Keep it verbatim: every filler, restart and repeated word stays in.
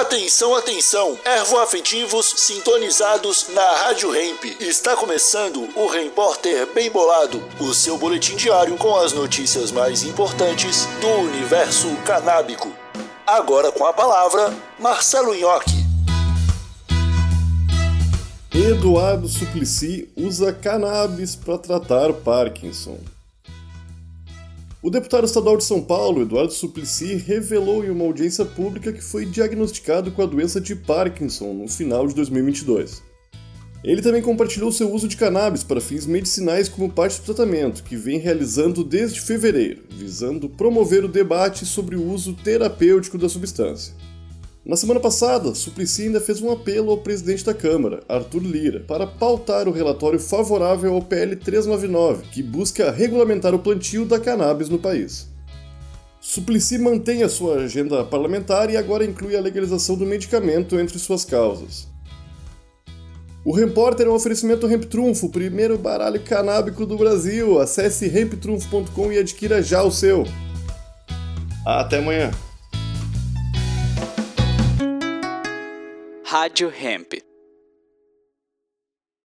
Atenção, atenção, ervoafetivos sintonizados na Rádio Hemp. Está começando o Hemp Porter Bem Bolado, o seu boletim diário com as notícias mais importantes do universo canábico. Agora com a palavra, Marcelo Nhoque. Eduardo Suplicy usa cannabis para tratar Parkinson. O deputado estadual de São Paulo, Eduardo Suplicy, revelou em uma audiência pública que foi diagnosticado com a doença de Parkinson no final de dois mil e vinte e dois. Ele também compartilhou seu uso de cannabis para fins medicinais como parte do tratamento, que vem realizando desde fevereiro, visando promover o debate sobre o uso terapêutico da substância. Na semana passada, Suplicy ainda fez um apelo ao presidente da Câmara, Arthur Lira, para pautar o relatório favorável ao P L trezentos e noventa e nove, que busca regulamentar o plantio da cannabis no país. Suplicy mantém a sua agenda parlamentar e agora inclui a legalização do medicamento entre suas causas. O Hemp Porter é um oferecimento ao HempTrunfo, o primeiro baralho canábico do Brasil. Acesse hemp trunfo ponto com e adquira já o seu. Até amanhã! Rádio Hemp.